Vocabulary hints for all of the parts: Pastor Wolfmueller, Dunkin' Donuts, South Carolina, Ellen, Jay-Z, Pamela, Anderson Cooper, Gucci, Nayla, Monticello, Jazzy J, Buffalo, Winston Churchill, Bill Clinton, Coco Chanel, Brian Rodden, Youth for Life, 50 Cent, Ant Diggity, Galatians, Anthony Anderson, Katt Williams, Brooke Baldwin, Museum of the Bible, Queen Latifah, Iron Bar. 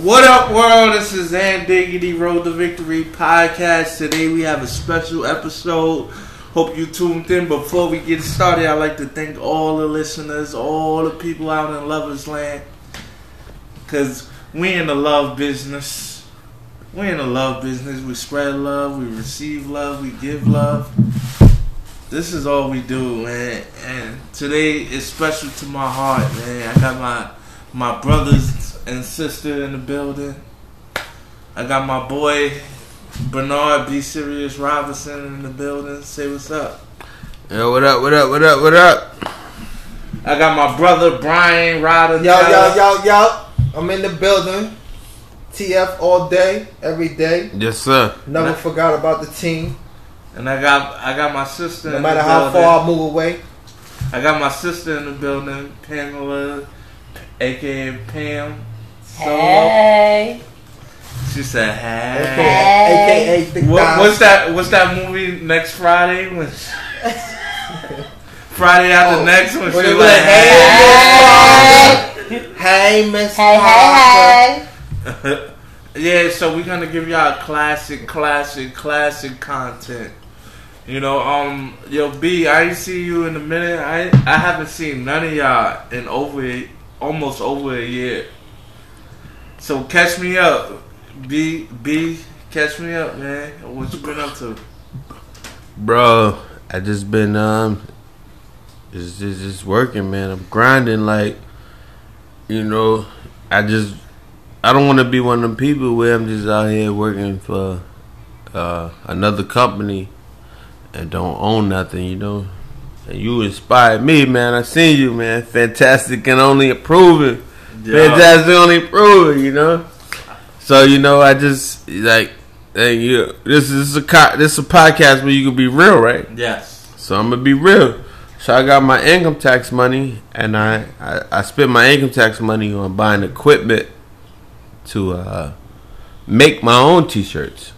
What up, world? This is Ant Diggity, Road to Victory Podcast. Today we have a special episode. Hope you tuned in. Before we get started, I'd like to thank all the listeners, all the people out in Lover's Land. Because we in the love business. We in the love business. We spread love. We receive love. We give love. This is all we do, man. And today is special to my heart, man. I got my brothers and sister in the building. I got my boy Bernard B. Serious Robinson in the building. Say what's up. Yo, what up, what up, what up, what up? I got my brother Brian Rodden. Yo. I'm in the building. TF all day, every day. Yes, sir. Never forgot about the team. And I got my sister in the building. No matter how far I move away. I got my sister in the building, Pamela, a.k.a. Pam. So, hey. She said, "Hey." AKA What's that movie next Friday? Friday after next one. She was "Hey, hey, Miss Parker." Hey. Yeah, so we're gonna give y'all classic content. You know, yo B, I ain't see you in a minute. I haven't seen none of y'all in almost over a year. So catch me up, B. Catch me up, man. What you been up to, bro? I just been just working, man. I'm grinding, like, you know. I don't want to be one of them people where I'm just out here working for another company and don't own nothing, you know. And you inspired me, man. I seen you, man. Fantastic and only approving. Yeah. Fantastic, only proven, you know. So, you know, I just like, and you. This is a podcast where you can be real, right? Yes. So I'm gonna be real. So I got my income tax money, and I spent my income tax money on buying equipment to make my own t-shirts.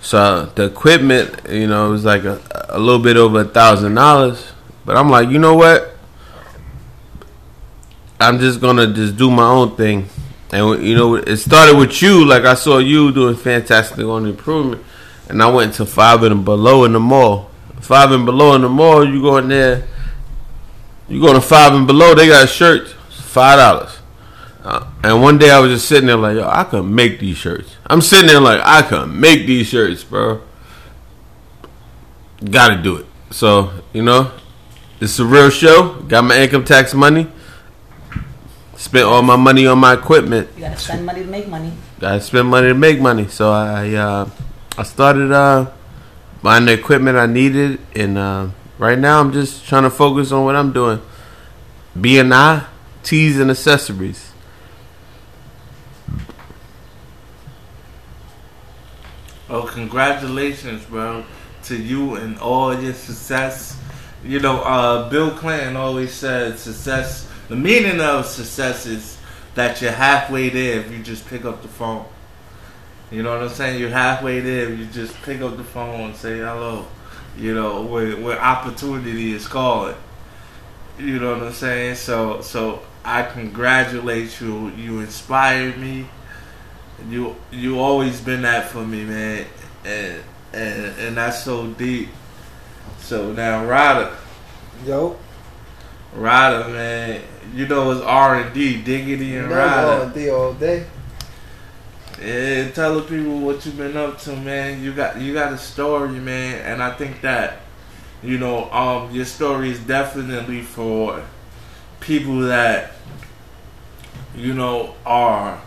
So the equipment, you know, it was like a little bit over $1,000, but I'm like, you know what? I'm just going to just do my own thing. And, you know, it started with you. Like, I saw you doing fantastic on the improvement. And I went to Five and Below in the mall. Five and Below in the mall, you go in there. You go to Five and Below, they got shirts. $5. And one day I was just sitting there like, yo, I can make these shirts. I'm sitting there like, I can make these shirts, bro. Got to do it. So, you know, it's a real show. Got my income tax money. Spent all my money on my equipment. You gotta spend money to make money. So I started buying the equipment I needed, and right now I'm just trying to focus on what I'm doing. B.i.t.s and accessories. Oh, congratulations, bro, to you and all your success. You know, Bill Clinton always said success. The meaning of success is that you're halfway there if you just pick up the phone. You know what I'm saying? You're halfway there if you just pick up the phone and say hello. You know, where opportunity is calling. You know what I'm saying? So I congratulate you. You inspired me. You always been that for me, man. And that's so deep. So now, Ryder. Yo. Ryder, man, you know it's R&D, Diggity and Ryder. R&D all day. Yeah, tell the people what you've been up to, man. You got a story, man, and I think that, you know, your story is definitely for people that, you know, are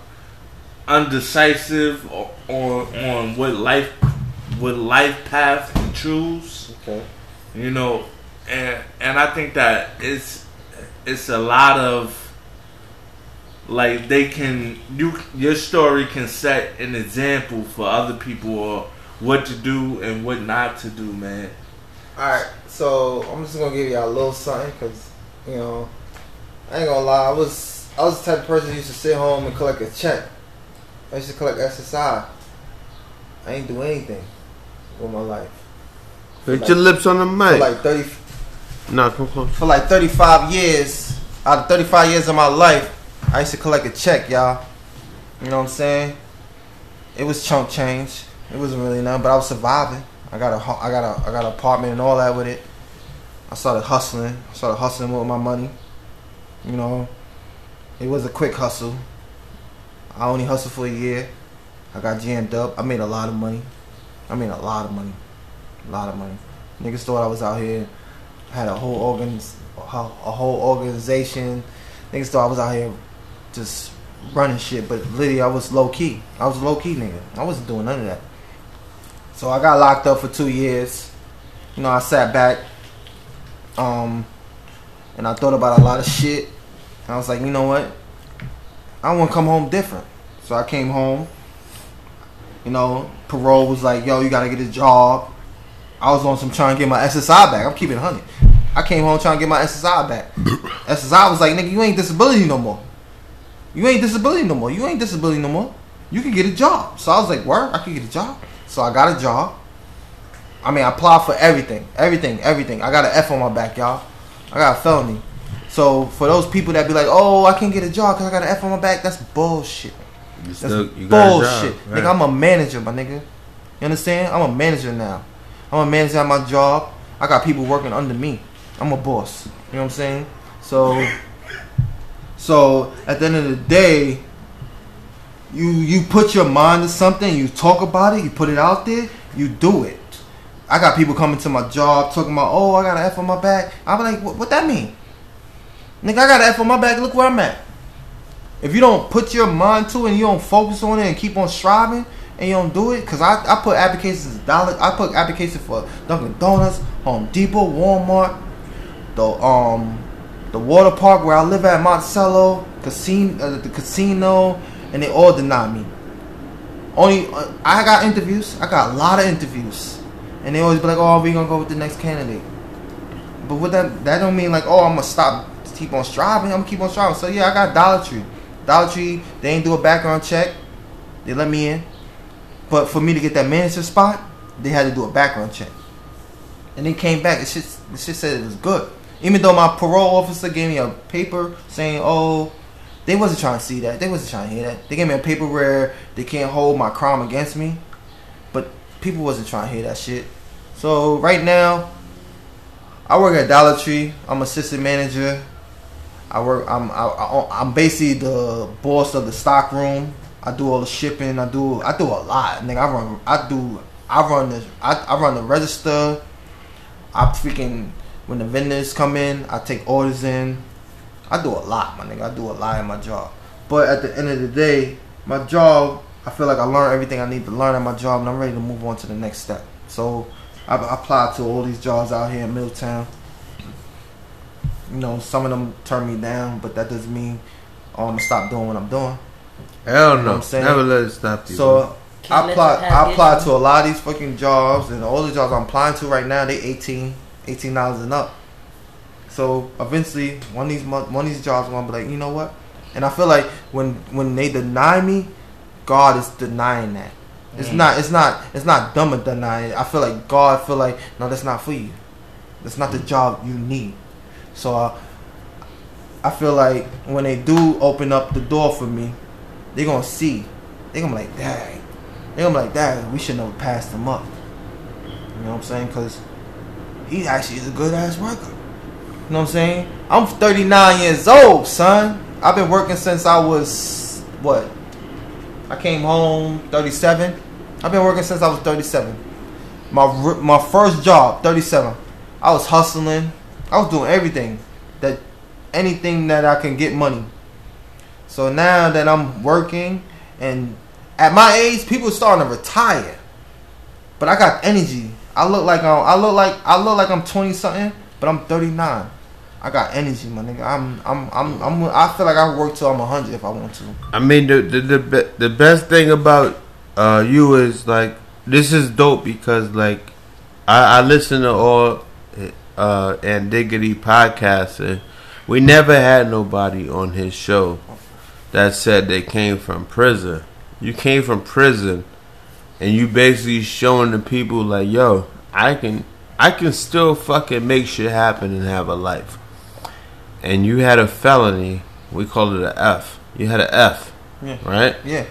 undecisive on what life path to choose. Okay. You know. And I think that it's a lot of, like, your story can set an example for other people or what to do and what not to do, man. Alright, so I'm just gonna give y'all a little something, because, you know, I ain't gonna lie, I was the type of person who used to sit home and collect a check. I used to collect SSI. I ain't do anything with my life. Put your lips on the mic. For like 35 years, out of 35 years of my life, I used to collect a check, y'all. You know what I'm saying? It was chunk change. It wasn't really nothing, but I was surviving. I got an apartment and all that with it. I started hustling with my money. You know, it was a quick hustle. I only hustled for a year. I got jammed up. I made a lot of money. Niggas thought I was out here. Had a whole organization. Niggas thought I was out here just running shit, but literally I was low key. I was a low key nigga. I wasn't doing none of that. So I got locked up for 2 years. You know, I sat back, and I thought about a lot of shit. I was like, you know what? I want to come home different. So I came home. You know, parole was like, yo, you gotta get a job. I was on some trying to get my SSI back. I'm keeping it 100. I came home trying to get my SSI back. SSI was like, nigga, you ain't disability no more. You can get a job. So I was like, word, I can get a job. So I got a job. I mean, I applied for everything. I got an F on my back, y'all. I got a felony. So for those people that be like, oh, I can't get a job because I got an F on my back, that's bullshit. That's bullshit. Right. Nigga, I'm a manager, my nigga. You understand? I'm a manager now. I'm a manager at my job. I got people working under me. I'm a boss. You know what I'm saying? So at the end of the day, you put your mind to something. You talk about it. You put it out there. You do it. I got people coming to my job talking about, oh, I got an F on my back. I'm like, what that mean? Nigga, I got an F on my back. Look where I'm at. If you don't put your mind to it and you don't focus on it and keep on striving and you don't do it, because I put applications for Dunkin' Donuts, Home Depot, Walmart, the water park where I live at, Monticello, the casino, and they all denied me. I got interviews. I got a lot of interviews, and they always be like, "Oh, we gonna go with the next candidate." But with that don't mean like, "Oh, I'm gonna stop, keep on striving." I'm gonna keep on striving. So yeah, I got Dollar Tree. Dollar Tree, they ain't do a background check. They let me in. But for me to get that manager spot, they had to do a background check. And they came back. It said it was good. Even though my parole officer gave me a paper saying, oh, they wasn't trying to see that. They wasn't trying to hear that. They gave me a paper where they can't hold my crime against me. But people wasn't trying to hear that shit. So right now, I work at Dollar Tree. I'm assistant manager. I'm basically the boss of the stock room. I do all the shipping. I do a lot, nigga. I run the register. When the vendors come in, I take orders in. I do a lot, my nigga. I do a lot in my job. But at the end of the day, my job, I feel like I learned everything I need to learn at my job, and I'm ready to move on to the next step. So I applied to all these jobs out here in Middletown. You know, some of them turn me down, but that doesn't mean I'm gonna stop doing what I'm doing. Hell no. You know what I'm saying? Never let it stop you. So I applied to a lot of these fucking jobs, and all the jobs I'm applying to right now, they $18 and up. So eventually one of these jobs I'm gonna be like, you know what? And I feel like when they deny me, God is denying that. Yeah. It's not dumb to deny it. I feel like God feel like, no, that's not for you. That's not the job you need. So I feel like when they do open up the door for me, they're going to see. They're going to be like, dang. They're going to be like, dang, we shouldn't have passed him up. You know what I'm saying? Because he actually is a good-ass worker. You know what I'm saying? I'm 39 years old, son. I've been working since I was, what? I came home 37. I've been working since I was 37. My first job, 37. I was hustling. I was doing everything. Anything that I can get money. So now that I'm working, and at my age, people are starting to retire. But I got energy. I look like I'm 20 something, but I'm 39. I got energy, my nigga. I feel like I can work till I'm 100 if I want to. I mean, the best thing about you is like, this is dope, because like I listen to all Ant Diggity podcasts, and we never had nobody on his show that said they came from prison. You came from prison, and you basically showing the people like, yo, I can still fucking make shit happen and have a life. And you had a felony. We call it an F. You had an F. Yeah. Right? Yeah.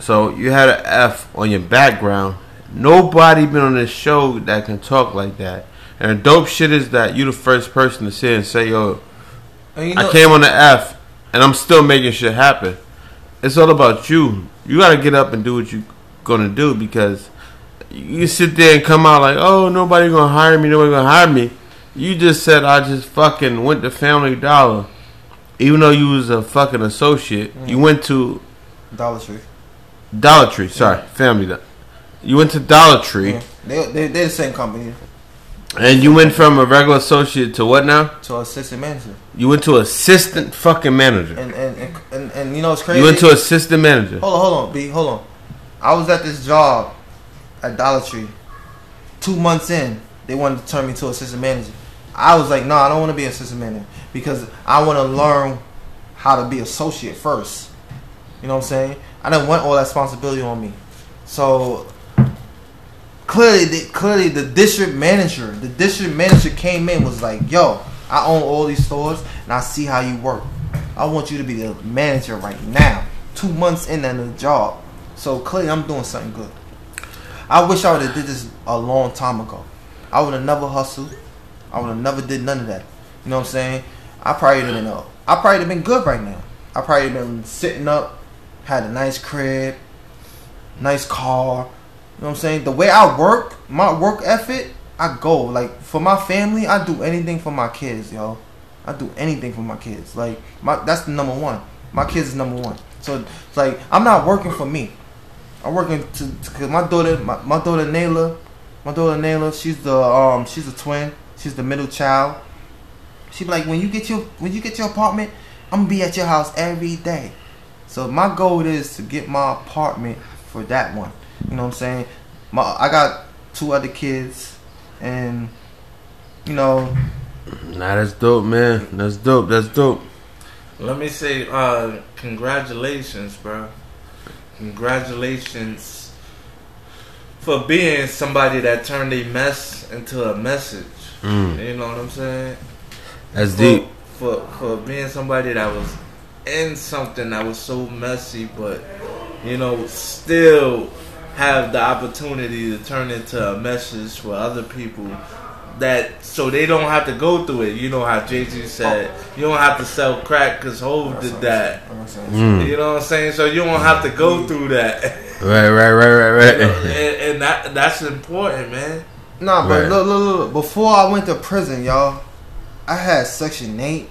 So you had an F on your background. Nobody been on this show that can talk like that. And the dope shit is that you the first person to sit and say, yo, and you know, I came on the F and I'm still making shit happen. It's all about you. You gotta get up and do what you gonna do, because you sit there and come out like, oh, nobody gonna hire me, nobody gonna hire me. You just said I just fucking went to Family Dollar. Even though you was a fucking associate, you went to Dollar Tree. Dollar Tree, sorry, Family Dollar. You went to Dollar Tree. Yeah. They're the same company. And you went from a regular associate to what now? To assistant manager. You went to assistant fucking manager. And you know what's crazy? You went to assistant manager. Hold on. I was at this job at Dollar Tree. 2 months in, they wanted to turn me to assistant manager. I was like, nah, I don't want to be assistant manager, because I want to learn how to be associate first. You know what I'm saying? I didn't want all that responsibility on me. So clearly the district manager came in, was like, yo, I own all these stores and I see how you work. I want you to be the manager right now. 2 months in on the job. So clearly I'm doing something good. I wish I would have did this a long time ago. I would have never hustled. I would have never did none of that. You know what I'm saying? I probably would have been good right now. I probably would have been sitting up, had a nice crib, nice car. You know what I'm saying? The way I work, my work effort, I go. Like, for my family, I do anything for my kids, yo. I do anything for my kids. Like, that's the number one. My kids is number one. So, like, I'm not working for me. I'm working because my daughter Nayla, she's a twin. She's the middle child. She be like, when you get your apartment, I'm gonna be at your house every day. So my goal is to get my apartment for that one. You know what I'm saying? I got two other kids, and you know. Nah, that's dope, man. That's dope. Let me say, congratulations, bro. Congratulations for being somebody that turned a mess into a message. You know what I'm saying? That's deep. For being somebody that was in something that was so messy, but you know, still have the opportunity to turn into a message for other people, that so they don't have to go through it. You know how Jay-Z said, you don't have to sell crack because Hov did that. You know what I'm saying? So you don't have to go through that. Right. You know, and that's important, man. Nah, but look. Before I went to prison, y'all, I had Section 8.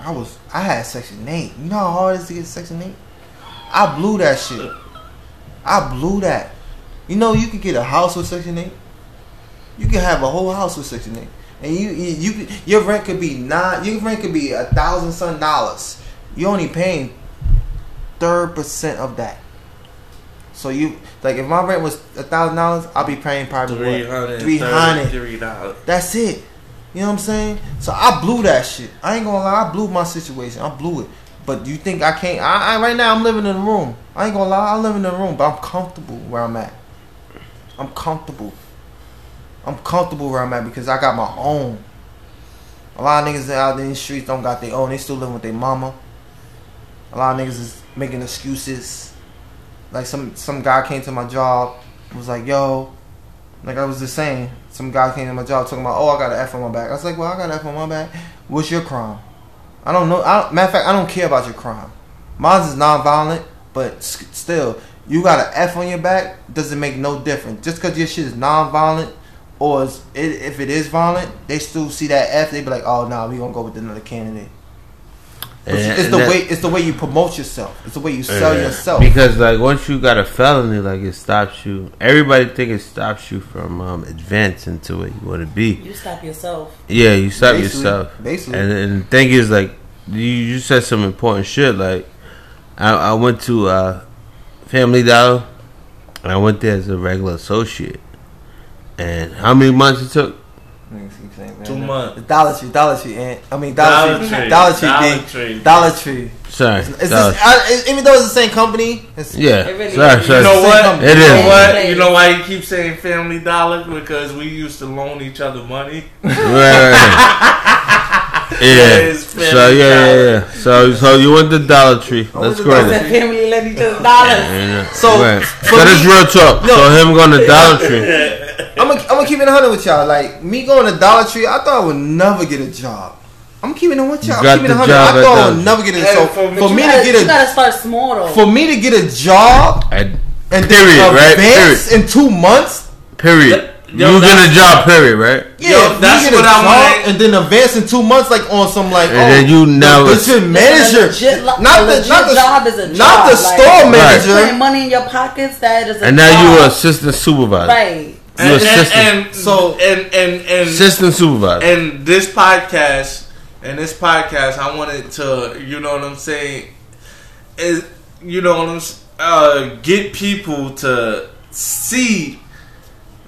I had Section 8. You know how hard it is to get Section 8? I blew that shit. You know, you could get a house with Section 8. You could have a whole house with Section 8, and your rent could be $1,000 some. You're only paying 30% of that. So you, like, if my rent was $1,000, I'll be paying probably $300. That's it. You know what I'm saying? So I blew that shit. I ain't gonna lie, I blew my situation. I blew it. But you think I can't? I right now I'm living in a room. I ain't gonna lie, I live in a room, but I'm comfortable where I'm at. Because I got my own. A lot of niggas out in the streets don't got their own. They still living with their mama. A lot of niggas is making excuses. Like some guy came to my job, was like, yo, like I was just saying, some guy came to my job talking about, oh, I got an F on my back. I was like, well, I got an F on my back. What's your crime? I don't know. Matter of fact, I don't care about your crime. Mine is nonviolent, but still, you got an F on your back doesn't make no difference. Just because your shit is nonviolent, or if it is violent, they still see that F. They be like, oh, nah, we gonna go with another candidate. It's the way you promote yourself. It's the way you sell yourself. Because like once you got a felony, like it stops you. Everybody think it stops you from advancing to what you want to be. You stop yourself. Yeah, you stop yourself. Basically, and the thing is, like you said some important shit. Like I went to Family Dollar, and I went there as a regular associate. And how many months it took? 2 months. Dollar Tree. Sorry. Even though it's the same company, it's, yeah. It really sorry. You know what? It is. You know why you keep saying Family Dollar? Because we used to loan each other money. Right. Yeah. So yeah. So you went to Dollar Tree. That's great. Family led each other dollars. Yeah. So that's real talk. No. So him going to Dollar Tree. I'm gonna keep it 100 with y'all. Like me going to Dollar Tree, I thought I would never get a job. I'm keeping it with y'all. I'm keeping it 100. I thought I would never get a job. You gotta start small though. For me to get a job and period, right? Period. In 2 months. Period. You get a job, period, right? Yeah, that's what I want. And then advance in 2 months, like on some like, and then you now it's your manager, not the job is a job, not the store manager. Putting money in your pockets, that is a job. And now you're assistant supervisor, right? You're assistant. And assistant supervisor. And this podcast, I wanted to, you know what I'm saying? Is you know what I'm get people to see.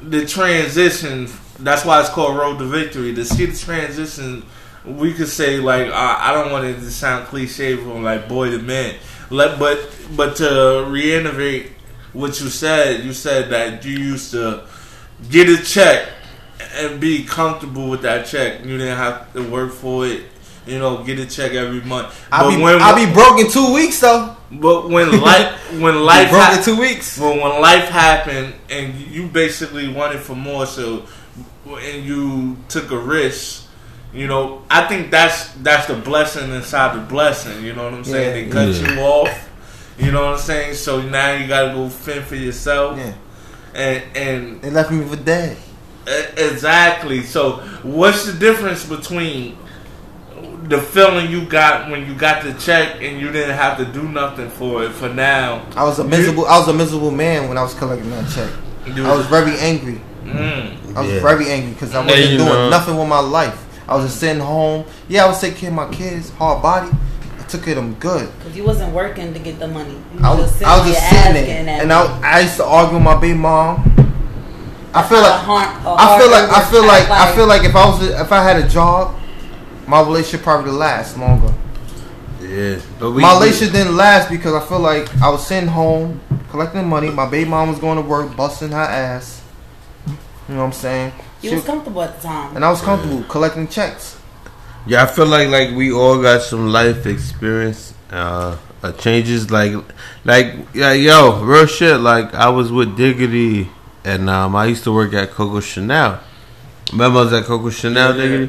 The transition, that's why it's called Road to Victory. To see the transition, we could say, like, I don't want it to sound cliche from like boy to man, but to reiterate what you said that you used to get a check and be comfortable with that check. You didn't have to work for it, you know, get a check every month. I'll be broke in 2 weeks though. But when life broke in 2 weeks. Well, when life happened and you basically wanted for more, so and you took a risk, you know, I think that's the blessing inside the blessing. You know what I'm saying? Yeah. They cut you off. You know what I'm saying? So now you gotta go fend for yourself. Yeah. And they left me for dead. Exactly. So what's the difference between the feeling you got when you got the check and you didn't have to do nothing for it? For now, I was a miserable man when I was collecting that check. Dude. I was very angry. I was very angry because I wasn't doing nothing with my life. I was just sitting home. Yeah, I was taking care of my kids, hard body. I took care of them good. Because you wasn't working to get the money. I was just sitting there. And I used to argue with my baby mom. I feel like if I had a job, my relationship probably last longer. Yeah, but my relationship didn't last because I feel like I was sitting home collecting money. My baby mom was going to work, busting her ass. You know what I'm saying? She was comfortable at the time, and I was comfortable collecting checks. Yeah, I feel like we all got some life experience, changes. Real shit. Like I was with Diggity, and I used to work at Coco Chanel. Remember, I was at Coco Chanel, Diggity.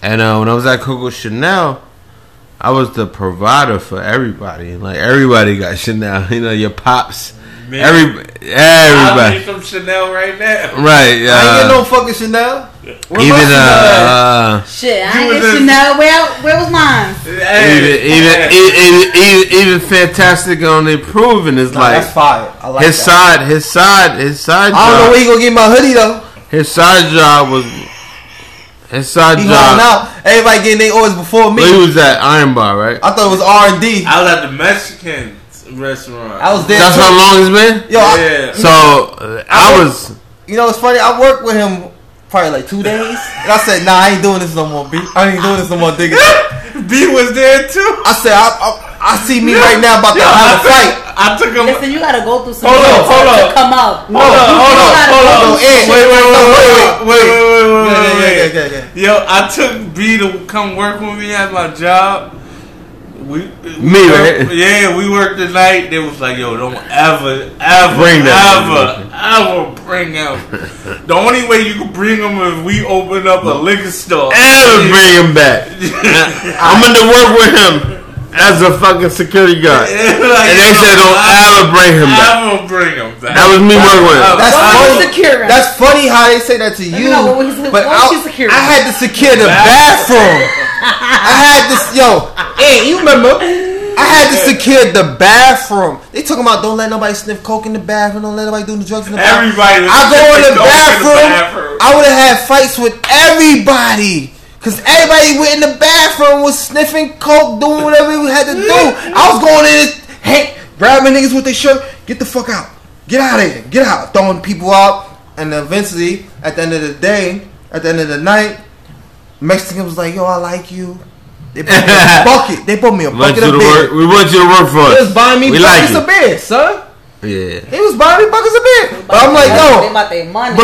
And when I was at Coco Chanel, I was the provider for everybody. Like everybody got Chanel, you know, your pops, everybody. I need some Chanel right now. Right, I ain't get no fucking Chanel. I ain't get Chanel. Where was mine? Even Fantastic on Improving is like that's fire. I like his that. His side. I don't know where he gonna get my hoodie though. His side job was. Inside job. Everybody getting their orders before me. Well, he was at Iron Bar, right? I thought it was R&D. I was at the Mexican restaurant. I was there. That's how long it's been? Yo, yeah. I was. You know, it's funny. I worked with him probably like 2 days, and I said, "Nah, I ain't doing this no more, B. I ain't doing this no more, nigga." B was there too. I said, "I see me right now about to have a fight." I took him. Listen, you gotta go through some. Hold on. Come out. Hold on. Wait. Yo, I took B to come work with me at my job. We worked, right? Yeah, we worked the night. They was like, yo, don't ever bring him. The only way you can bring him if we open up a liquor store. Ever bring him back. I'm in the work with him. As a fucking security guard, and they said don't ever bring him back. I will bring him back. That was me working with him. That's funny how they say that to you. I had to secure the bathroom. You remember? I had to secure the bathroom. They talking about don't let nobody sniff coke in the bathroom. Don't let nobody do the drugs in the bathroom. Everybody. I go in the bathroom. I would have had fights with everybody. Cause everybody went in the bathroom was sniffing coke, doing whatever we had to do. I was going in, grabbing niggas with their shirt, get the fuck out, get out of here, get out, throwing people out, and eventually, at the end of the day, at the end of the night, Mexican was like, "Yo, I like you." They put me a bucket. They put me a bucket of beer. We went to the work for us. They was buying me buckets of beer, son. Yeah, he was buying me buckets of beer. But I'm like, yo, they about their money.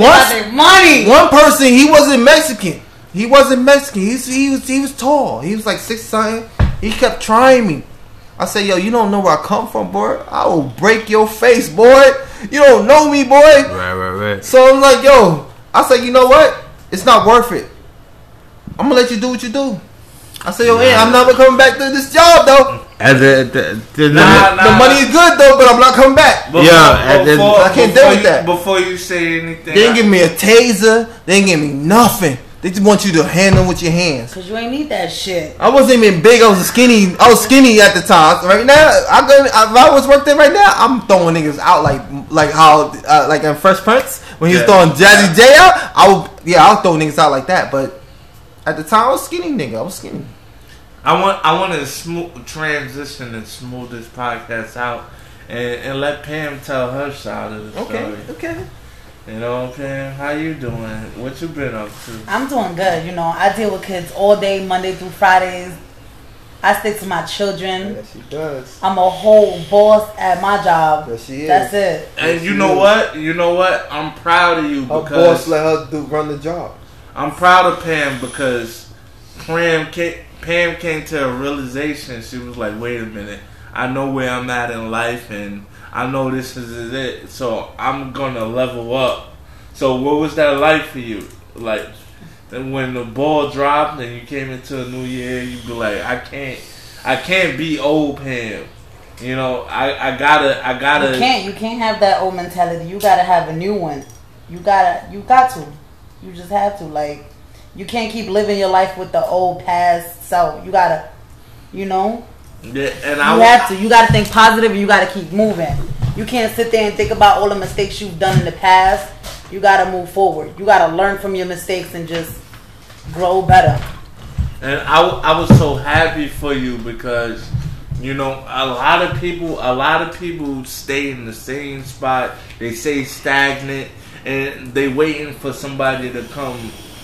But one person, he wasn't Mexican. He wasn't Mexican. He was tall. He was like 6'9". He kept trying me. I said, yo, you don't know where I come from, boy. I will break your face, boy. You don't know me, boy. Right. So I'm like, yo. I said, you know what? It's not worth it. I'm going to let you do what you do. I said, yo, man, I'm never coming back to this job, though. The money is good, though, but I'm not coming back. I can't deal with that. Before you say anything. They didn't give me a taser. They didn't give me nothing. They just want you to handle with your hands. Cause you ain't need that shit. I wasn't even big. I was skinny at the time. Right now, if I was working right now, I'm throwing niggas out like how like in Fresh Prince when he was throwing Jazzy J out. I'll throw niggas out like that. But at the time, I was skinny, nigga. I was skinny. I want to transition and smooth this podcast out and let Pam tell her side of the story. Okay. You know, Pam, how you doing? What you been up to? I'm doing good. You know, I deal with kids all day, Monday through Fridays. I stick to my children. Yes, she does. I'm a whole boss at my job. Yes, she is. That's it. And yes, you know what? I'm proud of you because her boss let her run the job. I'm proud of Pam because Pam came to a realization. She was like, wait a minute. I know where I'm at in life and I know this is it, so I'm gonna level up. So what was that like for you? Like, when the ball dropped and you came into a new year, you be like, I can't be old Pam. You know, I gotta. You can't have that old mentality. You gotta have a new one. You got to. You just have to. Like, you can't keep living your life with the old past self. You gotta, you know. Yeah, and you got to think positive and you got to keep moving. You can't sit there and think about all the mistakes you've done in the past. You got to move forward. You got to learn from your mistakes and just grow better. And I was so happy for you because, you know, a lot of people stay in the same spot. They stay stagnant and they waiting for somebody to come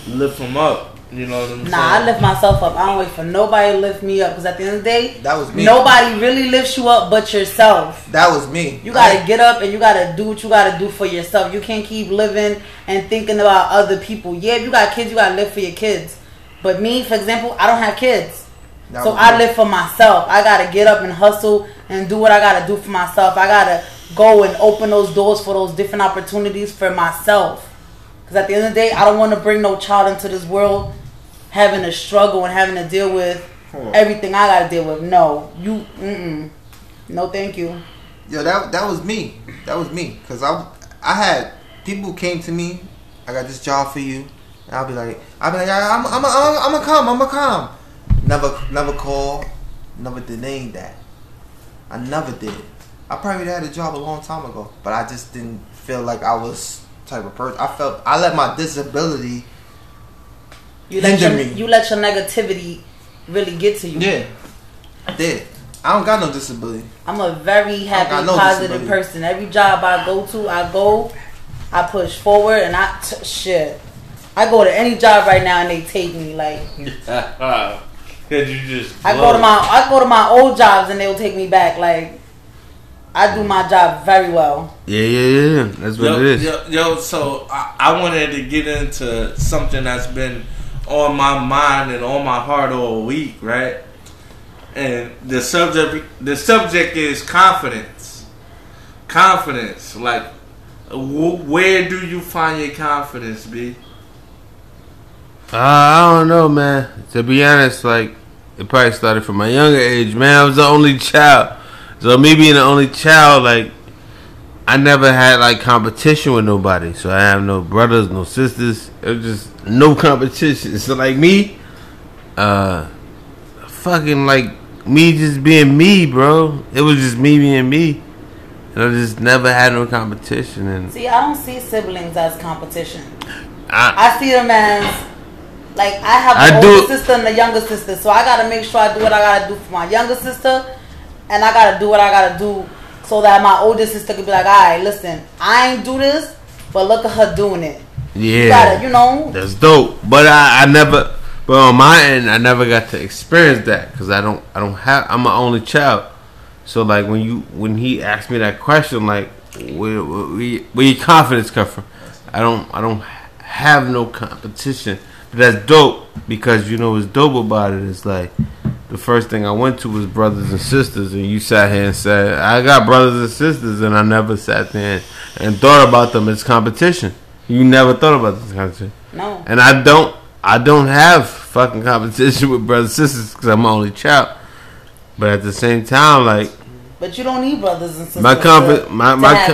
lift them up. You know what I'm saying? Nah, I lift myself up. I don't wait for nobody to lift me up. Because at the end of the day, that was me. Nobody really lifts you up but yourself. That was me. You got to get up and you got to do what you got to do for yourself. You can't keep living and thinking about other people. Yeah, if you got kids, you got to live for your kids. But me, for example, I don't have kids. So I live for myself. I got to get up and hustle and do what I got to do for myself. I got to go and open those doors for those different opportunities for myself. Because at the end of the day, I don't want to bring no child into this world having to struggle and having to deal with everything I got to deal with. No, no, thank you. Yo, that was me. That was me. Cause I had people came to me. I got this job for you. And I'll be like, I'm a calm. Never call. Never delayed that. I never did. I probably had a job a long time ago, but I just didn't feel like I was type of person. I let my disability. You let your negativity really get to you. Yeah, I did. I don't got no disability. I'm a very happy, positive person. Every job I go to, I push forward, and I go to any job right now, and they take me. Like, I go to my old jobs, and they'll take me back. Like, I do my job very well. Yeah. That's what it is. So I wanted to get into something that's been on my mind and on my heart all week, right? And the subject is confidence. Confidence, like, where do you find your confidence, B? I don't know, man. To be honest, like, it probably started from my younger age, man. I was the only child, so me being the only child, like, I never had like competition with nobody. So I have no brothers, no sisters. It was just no competition. So like me, fucking like me just being me, bro. It was just me being me. And I just never had no competition. And see, I don't see siblings as competition. I see them as like I have an older sister and a younger sister. So I gotta make sure I do what I gotta do for my younger sister, and I gotta do what I gotta do so that my older sister could be like, alright, listen, I ain't do this, but look at her doing it. Yeah, you gotta, you know, that's dope. But I never on my end, I never got to experience that because I don't have. I'm an only child, so like when he asked me that question, like, where your confidence come from? I don't have no competition. that's dope, because you know what's dope about it is like the first thing I went to was brothers and sisters, and you sat here and said I got brothers and sisters, and I never sat there and thought about them as competition. You never thought about this competition. No. And I don't have fucking competition with brothers and sisters because I'm my only child. But at the same time, like, but you don't need brothers and sisters to have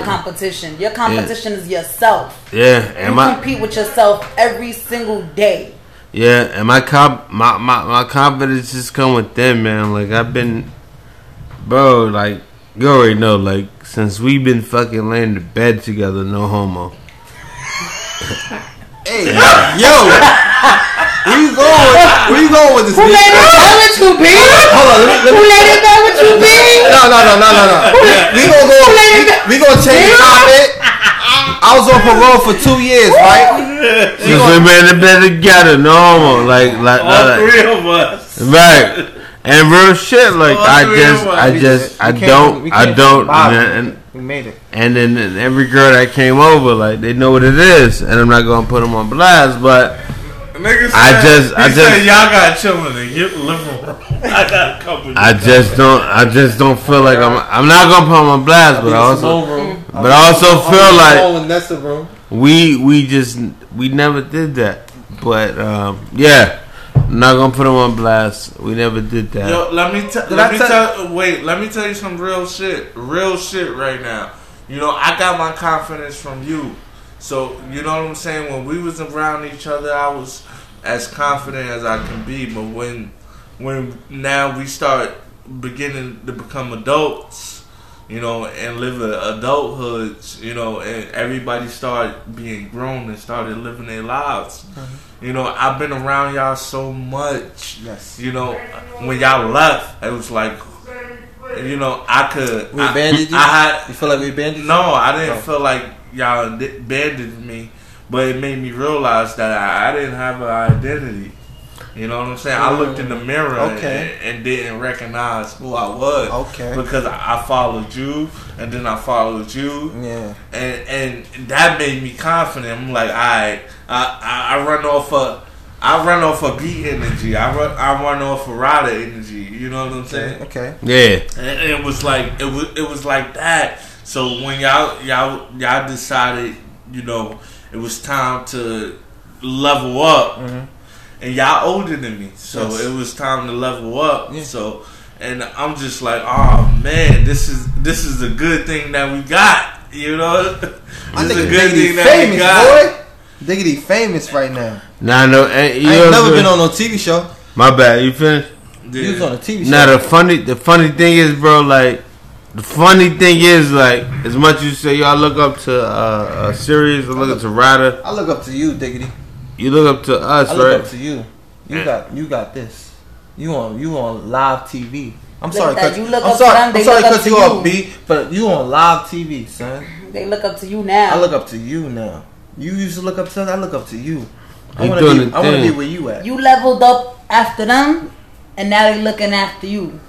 competition. Your competition is yourself. Yeah, and you compete with yourself every single day. Yeah, and my confidence just come with them, man. Like I've been, bro. Like you already know, like since we've been fucking laying to bed together, no homo. Hey, yo. Where you going with this? Who let it go with you, B? Hold on. Who let it go with you, B? No. We gonna change the topic. I was on parole for 2 years, right? Because we made it better together, normal, like all like, three of us, right? And real shit, like I don't. We made it. And then and every girl that came over, like they know what it is, and I'm not gonna put them on blast, but. Nigga said, I just said y'all got chillin' and get liberal. I got a couple. I just don't feel like I'm not gonna put on my blast, but I also feel like we never did that. But yeah, I'm not gonna put him on blast. We never did that. Yo, let me tell you some real shit right now. You know, I got my confidence from you. So, you know what I'm saying? When we was around each other, I was as confident as I can be. But when now we start beginning to become adults, you know, and live adulthood, you know, and everybody started being grown and started living their lives. Mm-hmm. You know, I've been around y'all so much. Yes. You know, when y'all left, it was like... You know, I could... We abandoned you? You feel like we abandoned you? No, I didn't feel like y'all abandoned me. But it made me realize that I didn't have an identity. You know what I'm saying? I looked in the mirror and didn't recognize who I was. Okay. Because I followed you, and then I followed you. Yeah. And that made me confident. I'm like, all right, I run off of B energy. I run off of Ryder energy. You know what I'm saying? Okay. Yeah. And it was like that. So when y'all decided, you know, it was time to level up, mm-hmm. and y'all older than me, so yes. It was time to level up. Yeah. So, and I'm just like, oh man, this is a good thing that we got. You know, this is a good thing that we got. Boy. Diggity famous right now. Nah, no, I ain't never been on no TV show. My bad. You finished? Yeah. You was on a TV show. Nah, the funny thing is, bro. Like, the funny thing is, like, as much as you say, y'all look up to Serious, I look up to Ryder. I look up to you, Diggity. You look up to us, right? I look up to you. You got this. You on live TV. I'm sorry, cut you off, B. But you on live TV, son. They look up to you now. I look up to you now. You used to look up to us. I look up to you. I want to be where you at. You leveled up after them, and now they looking after you.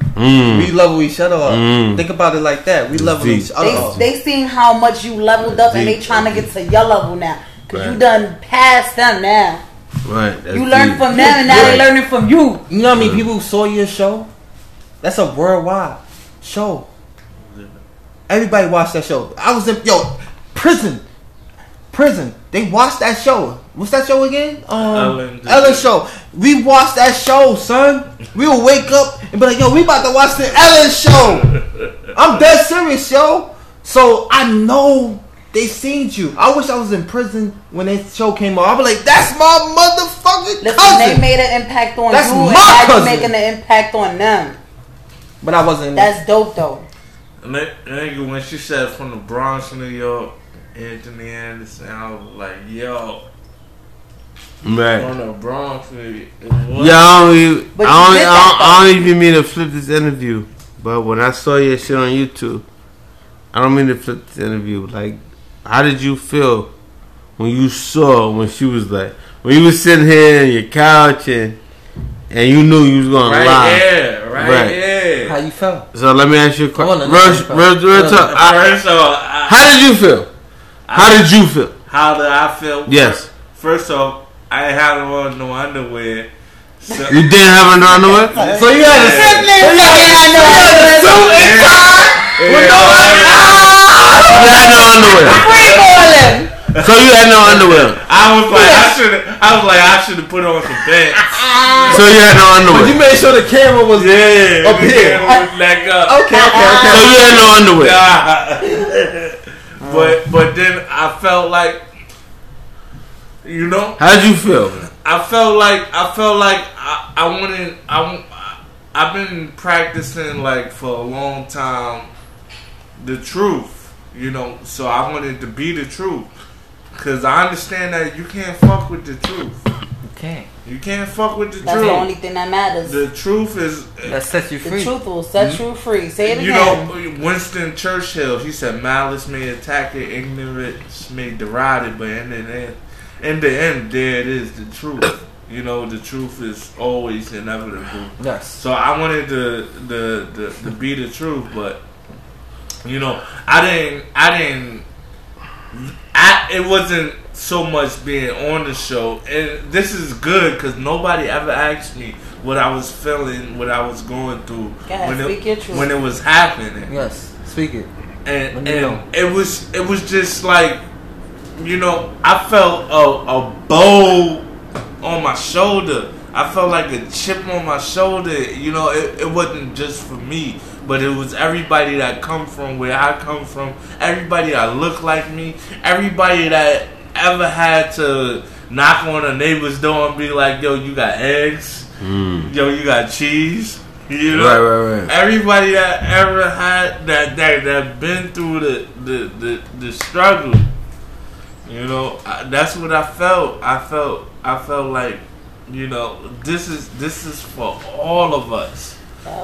Mm. We level each other up. Mm. Think about it like that. We level each other up. They seen how much you leveled up, and they trying to get to your level now. Cause right. You done passed them now. Right. That's you learned from them, and now they learning from you. You know what I mean? Right. People who saw your show. That's a worldwide show. Everybody watched that show. I was in prison. They watched that show. What's that show again? Ellen show. We watched that show, son. We would wake up and be like, yo, we about to watch the Ellen show. I'm dead serious, yo. So I know they seen you. I wish I was in prison when that show came out. I'd be like, that's my motherfucking cousin. They made an impact on you, and now you're making an impact on them. But I wasn't. That's dope, though. Nigga, when she said from the Bronx, New York, Anthony Anderson, I was like, yo, right. On the Bronx, maybe. Yeah, I don't even mean to flip this interview, but when I saw your shit on YouTube, I don't mean to flip this interview. Like, how did you feel when you saw when she was like, when you was sitting here on your couch and you knew you was gonna lie? Right. How you felt? So let me ask you a question. Real talk. How did you feel? How did I feel? Yes. First off, I had on no underwear. So you didn't have no underwear? So you had a sibling fucking underwear. With no underwear. You had no underwear. So you had no underwear. I was like I should have put on some pants. So you had no underwear. But you made sure the camera was up here. Back up. Okay. So you had no underwear. But then I felt like, you know, how'd you feel? I felt like I've been practicing like for a long time the truth, you know, so I wanted to be the truth, cause I understand that you can't fuck with the truth. Okay. You can't fuck with the truth. That's the only thing that matters. The truth is that sets you free. The truth will set you free. Say it again. You know, Winston Churchill, he said, "Malice may attack it, ignorance may deride it, but in the end, there it is, the truth." You know, the truth is always inevitable. Yes. So I wanted to be the truth, but you know, I didn't. It wasn't so much being on the show, and this is good because nobody ever asked me what I was feeling, what I was going through when it was happening. Yes, speak it. And it was just like, you know, I felt a bow on my shoulder. I felt like a chip on my shoulder. You know, it wasn't just for me, but it was everybody that come from where I come from, everybody that looked like me, everybody that ever had to knock on a neighbor's door and be like, "Yo, you got eggs? Yo, you got cheese?" You know, right. Everybody that ever had that been through the struggle. You know, that's what I felt. I felt like, you know, this is for all of us.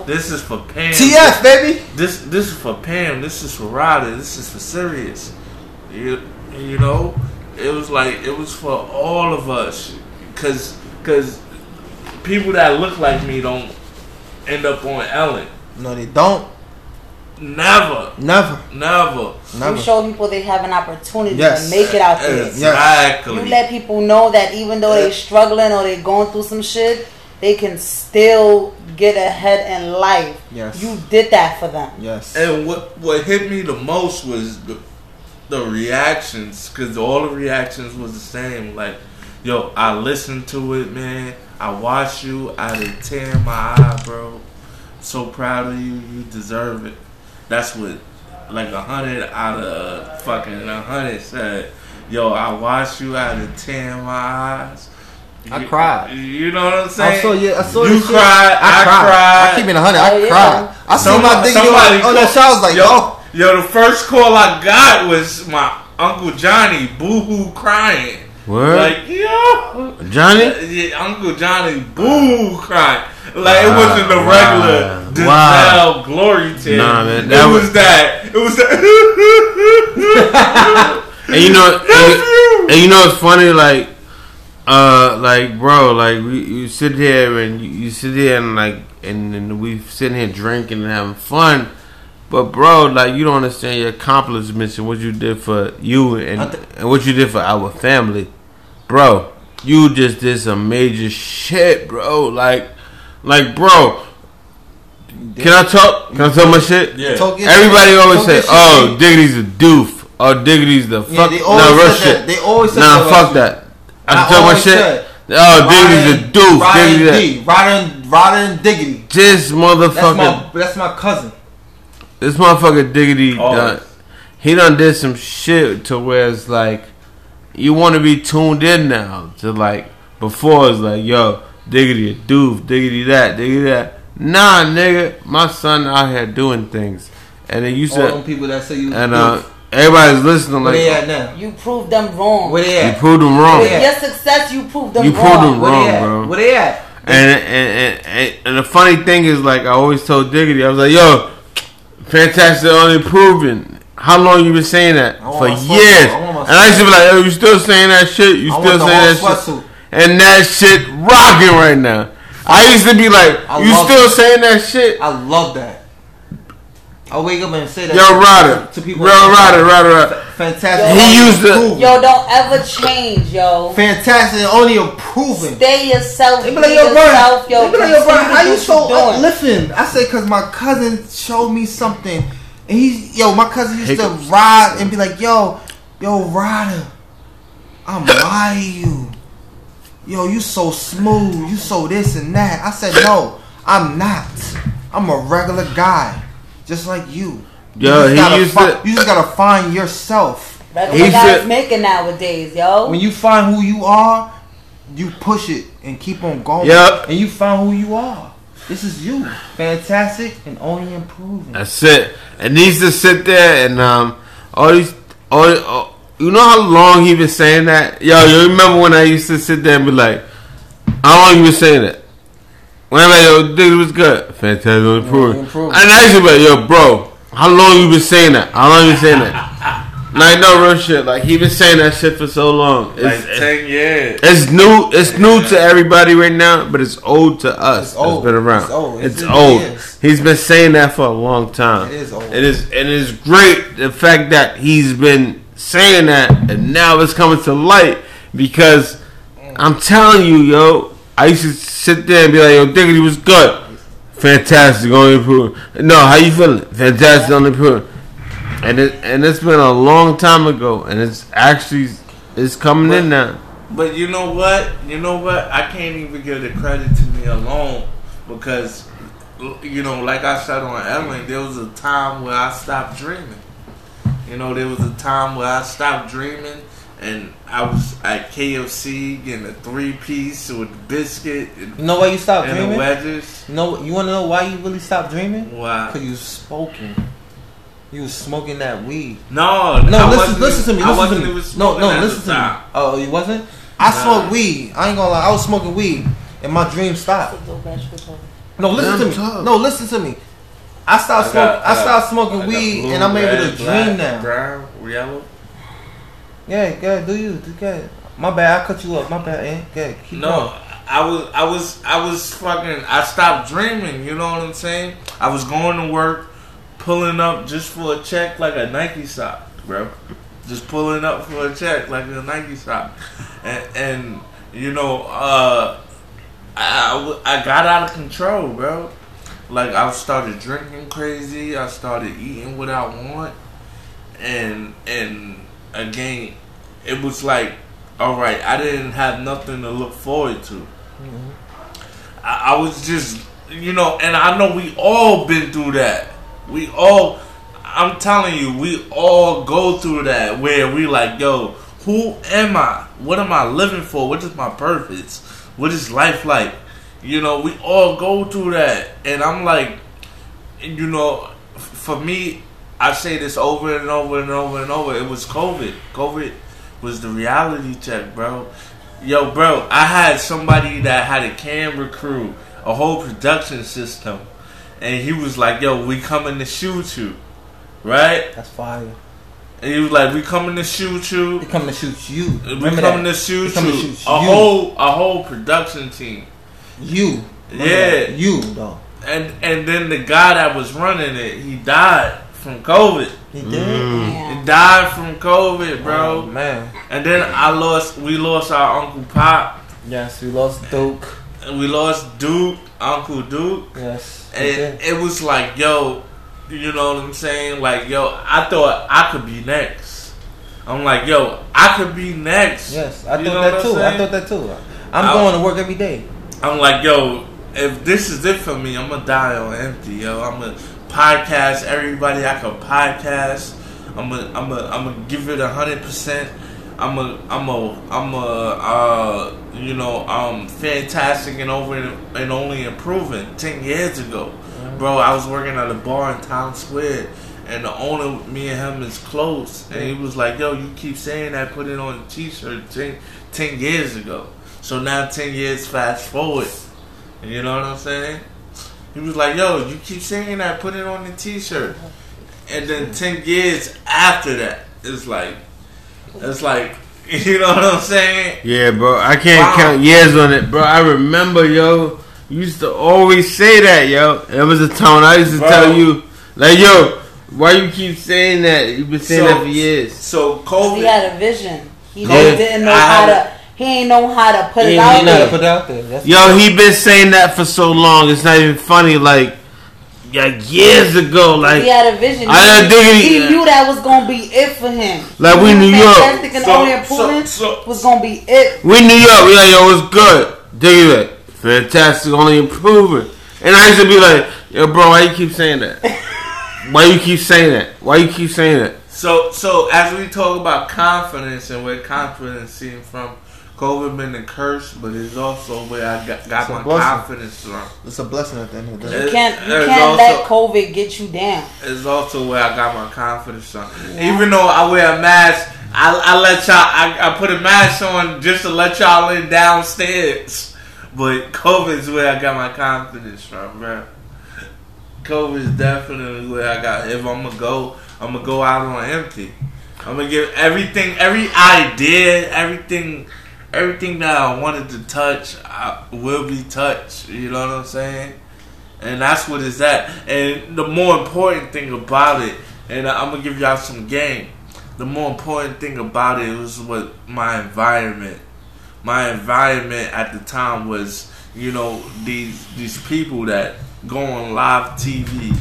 This is for Pam. TF, baby. This is for Pam. This is for Ryder. This is for Serious. You know, it was for all of us, cause people that look like me don't end up on Ellen. No, they don't. Never. You show people they have an opportunity to make it out there. Exactly. You let people know that even though they're struggling or they're going through some shit, they can still get ahead in life. Yes. You did that for them. Yes. And what hit me the most was the reactions, because all the reactions was the same. Like, yo, I listened to it, man. I watched you. I didn't tear my eye, bro. So proud of you. You deserve it. That's what, like 100 out of fucking 100 said. Yo, I watched you out of 10 my eyes. I cried. You know what I'm saying? I saw you cried. I cried. I keep it 100. I cried. I saw my thing on that show. I was like, yo, the first call I got was my Uncle Johnny boo-hoo crying. What? Like, yo, Johnny? Yeah, Uncle Johnny boo-hoo crying. Like, it wasn't the regular Denzel glory tale. Nah, man, it was that. and you know it's funny, like bro, like you sit here and you sit here and like and we sitting here drinking and having fun, but bro, like you don't understand your accomplishments and what you did for you and what you did for our family, bro. You just did some major shit, bro. Like, bro, can I talk? Can I tell my shit? Yeah. Everybody always say, "Oh, Diggity's a doof." Oh, Diggity's the fuck. Yeah, no, real shit. They always say that. Nah, fuck that. I can tell my shit. Oh, Diggity's a doof. Diggity. Rodden Diggity. This motherfucker. That's my cousin. This motherfucker Diggity done. He done did some shit to where it's like, you want to be tuned in now. To like, before it's like, yo, Diggity a doof, Diggity that. Nah, nigga, my son out here doing things, and then you said all them people that say you and everybody's listening. Like, where they at now? You proved them wrong. Where they at? You proved them wrong. With your success, you proved them wrong. Bro. Where they at? And the funny thing is, like I always told Diggity, I was like, "Yo, fantastic, only proven. How long you been saying that for years?" And I used to be like, "Yo, you still saying that shit? You still saying that shit?" And that shit rocking right now. I used to be like, you still saying that shit? I love that. I wake up and say that. Yo, Ryder. To people. Yo, Ryder. Fantastic. He used the... Yo, don't ever change, yo. Fantastic. Only improving. Stay yourself. Be like, yo, yourself, yo. Be like, yo, Brian, how you so uplifting? I said, because my cousin showed me something. And my cousin used to ride and be like, yo, Ryder, I'm lying to you. Yo, you so smooth. You so this and that. I said, no, I'm not. I'm a regular guy. Just like you. Yo, you just gotta find yourself. That's what guys making nowadays, yo. When you find who you are, you push it and keep on going. Yep. And you find who you are. This is you. Fantastic and only improving. That's it. And he's just sit there and you know how long he been saying that? Yo, you remember when I used to sit there and be like, how long you been saying that? When I'm like, yo, dude, it was good. Fantastic and improving. And I used to be like, yo, bro, how long you been saying that? How long you been saying that? Like, no real shit. Like, he been saying that shit for so long. It's, like 10 years. It's new. It's new to everybody right now, but it's old to us. It's been around. It's old. He's been saying that for a long time. It is old. It is great, the fact that he's been saying that, and now it's coming to light, because I'm telling you, yo, I used to sit there and be like, yo, Diggity was good. Fantastic, only improving. No, how you feeling? Fantastic, only improving. And it's been a long time ago, and it's actually coming in now. But you know what? I can't even give the credit to me alone, because like I said on Ellen, there was a time where I stopped dreaming. There was a time where I stopped dreaming, and I was at KFC getting a 3-piece with biscuit. You know why you stopped dreaming? And wedges. You want to know why you really stopped dreaming? Why? Because you was smoking. You was smoking that weed. No. Listen to me. No, listen to me. Oh, you wasn't? I smoked weed. I ain't gonna lie. I was smoking weed, and my dream stopped. No, listen to me. I stopped smoking weed, and I'm able to dream now. Brown, yellow. Yeah, good. Do you? My bad. I cut you up. My bad. Good. Keep going. I stopped dreaming. You know what I'm saying? I was going to work, pulling up just for a check like a Nike sock, bro. And I got out of control, bro. Like, I started drinking crazy. I started eating what I want, and. Again, it was like, alright, I didn't have nothing to look forward to. Mm-hmm. I was just, and I know we all been through that. I'm telling you, we all go through that, where we like, yo, who am I? What am I living for? What is my purpose? What is life like? We all go through that. And I'm like, for me, I say this over and over and over and over. It was COVID. COVID was the reality check, bro. Yo, bro, I had somebody that had a camera crew, a whole production system, and he was like, yo, we coming to shoot you. Right? That's fire. And he was like, we coming to shoot you. We coming to shoot you. We coming to shoot you. A whole production team. You. Yeah. You, though. And then the guy that was running it, he died. From COVID. He did? Yeah. He died from COVID, bro. Oh, man. And then we lost our Uncle Pop. Yes, we lost Duke. And we lost Duke, Uncle Duke. Yes. And it was like, yo, you know what I'm saying? Like, yo, I thought I could be next. I'm like, yo, I could be next. Yes, I thought that too. I'm going to work every day. I'm like, yo, if this is it for me, I'm going to die on empty, yo. I'm going to podcast everybody I can podcast. I'm gonna give it 100%. Fantastic and over and only improving. 10 years ago, bro, I was working at a bar in Town Square, and the owner, me and him, is close, and he was like, "Yo, you keep saying that. Put it on a T-shirt." 10 years ago. So now 10 years fast forward. You know what I'm saying? He was like, yo, you keep saying that, put it on the T-shirt. And then 10 years after that, it's like, you know what I'm saying? Yeah, bro, I can't count years on it, bro. I remember, yo, you used to always say that, yo. It was a time I used to tell you, like, yo, Why you keep saying that? You've been saying that for years. So COVID, he had a vision. He didn't know how to put it out there. That's he been saying that for so long. It's not even funny. Like years ago, like he had a vision. He knew that was gonna be it for him. Like we New York, was gonna be it. We New York, we like, yo, what's good? Diggity, like, fantastic, only improving. And I used to be like, yo, bro, why you keep saying that? So as we talk about confidence and where confidence seems from, COVID been the curse, but it's also where I got my confidence from. It's a blessing at the end of the day. You can't let COVID get you down. It's also where I got my confidence from. Yeah. Even though I wear a mask, I put a mask on just to let y'all in downstairs. But COVID's where I got my confidence from, bro. COVID's definitely where I got. If I'm gonna go out on empty. I'm gonna give everything that I wanted to touch, I will be touched. You know what I'm saying? And that's what it's at. And the more important thing about it, and I'm going to give y'all some game. The more important thing about it was what my environment. My environment at the time was, you know, these people that go on live TV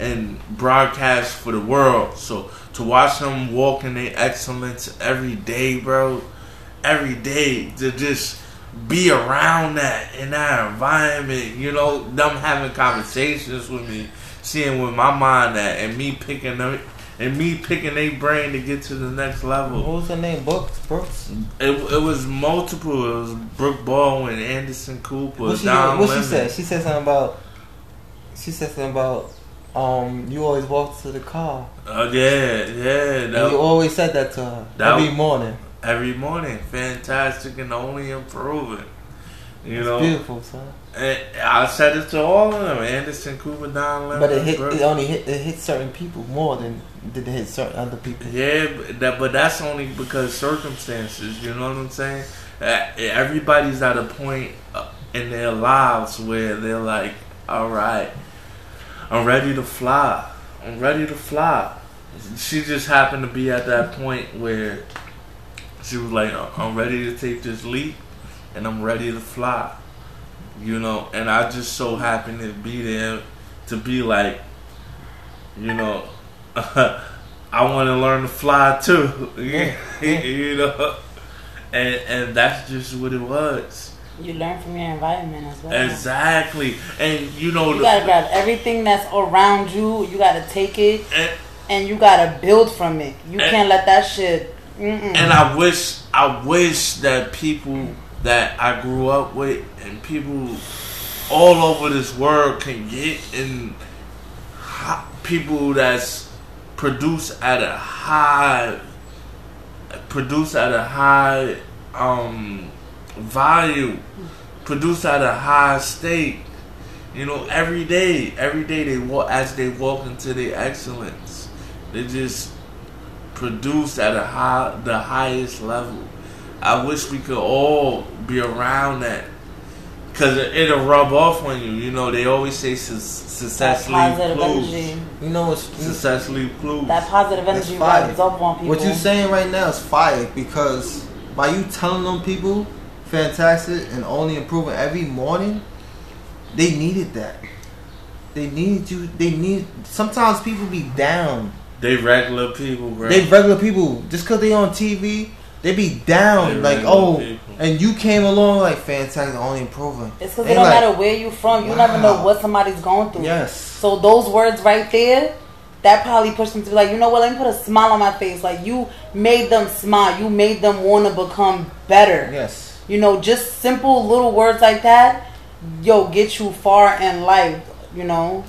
and broadcast for the world. So to watch them walk in their excellence every day, bro. Every day to just be around that in that environment, you know, them having conversations with me, seeing where my mind at, and me picking their brain to get to the next level. What was her name? Brooks? It was multiple. It was Brooke Baldwin, Anderson Cooper, Don Lemon. What she said? She said something about. You always walked to the car. Oh yeah. And you always said that to her every morning. Every morning, fantastic and only improving. It's beautiful, son. And I said it to all of them: Anderson Cooper, Don Lemon. But it only hit certain people more than did it hit certain other people. Yeah, but that's only because circumstances. You know what I'm saying? Everybody's at a point in their lives where they're like, "All right, I'm ready to fly. I'm ready to fly." She just happened to be at that point where. She was like, I'm ready to take this leap, and I'm ready to fly, you know. And I just so happened to be there to be like, you know, I want to learn to fly too, you know. And that's just what it was. You learn from your environment as well. Exactly, and you know, you gotta grab everything that's around you. You gotta take it, and you gotta build from it. You can't let that shit. Mm-mm. And I wish that people that I grew up with and people all over this world can get in people that's produced at a high value, produced at a high state. You know, every day they walk into their excellence, they just. Produced at the highest level. I wish we could all be around that, because it'll rub off on you. You know, they always say success leaves clues. You know, success leaves clues. That positive energy rubs up on people. What you're saying right now is fire, because by you telling them people fantastic and only improving every morning, they needed that. They needed you. Sometimes people be down. They regular people, bro. They regular people. Just because they on TV, they be down. People. And you came along like fantastic, only improving. It's because it don't matter where you from. You never know what somebody's going through. Yes. So those words right there, that probably pushed them to be like, you know what, let me put a smile on my face. Like, you made them smile. You made them want to become better. Yes. You know, just simple little words like that, get you far in life, you know.